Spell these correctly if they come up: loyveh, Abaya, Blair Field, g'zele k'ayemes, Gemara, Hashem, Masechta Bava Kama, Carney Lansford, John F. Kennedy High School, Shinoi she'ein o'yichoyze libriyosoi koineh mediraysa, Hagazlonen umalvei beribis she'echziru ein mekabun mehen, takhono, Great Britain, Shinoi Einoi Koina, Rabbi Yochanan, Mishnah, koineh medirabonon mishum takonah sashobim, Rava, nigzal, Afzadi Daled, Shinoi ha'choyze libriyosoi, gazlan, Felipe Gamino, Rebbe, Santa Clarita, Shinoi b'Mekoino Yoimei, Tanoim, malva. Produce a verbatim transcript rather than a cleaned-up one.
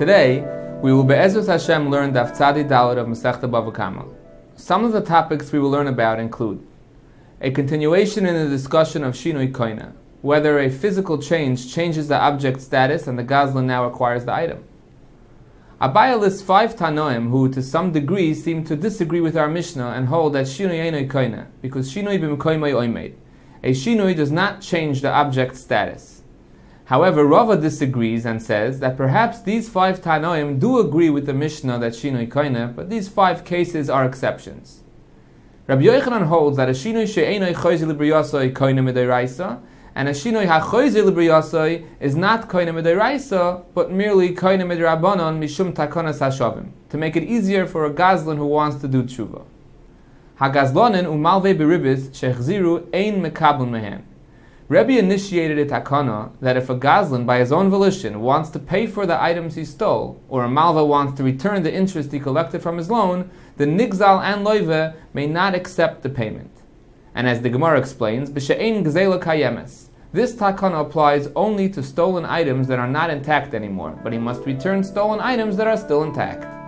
Today, we will be'ezus Hashem learn the Afzadi Daled of Masechta Bava Kama. Some of the topics we will learn about include a continuation in the discussion of Shinoi Koina, whether a physical change changes the object's status and the gazlan now acquires the item. Abaya lists five Tanoim who, to some degree, seem to disagree with our Mishnah and hold that Shinoi Einoi Koina, because Shinoi b'Mekoino Yoimei. A Shinoi does not change the object's status. However, Rava disagrees and says that perhaps these five Tanoim do agree with the Mishnah that Shinoi Koina, but these five cases are exceptions. Rabbi Yochanan holds that a Shinoi she'ein o'yichoyze libriyosoi koineh mediraysa and a Shinoi ha'choyze libriyosoi is not koineh mediraisa, but merely koineh medirabonon mishum takonah sashobim, to make it easier for a gazlan who wants to do tshuva. Hagazlonen umalvei beribis she'echziru ein mekabun mehen. Rebbe initiated a takhono that if a gazlan by his own volition wants to pay for the items he stole, or a malva wants to return the interest he collected from his loan, the nigzal and loyveh may not accept the payment. And as the Gemara explains, g'zele k'ayemes. This takhono applies only to stolen items that are not intact anymore, but he must return stolen items that are still intact.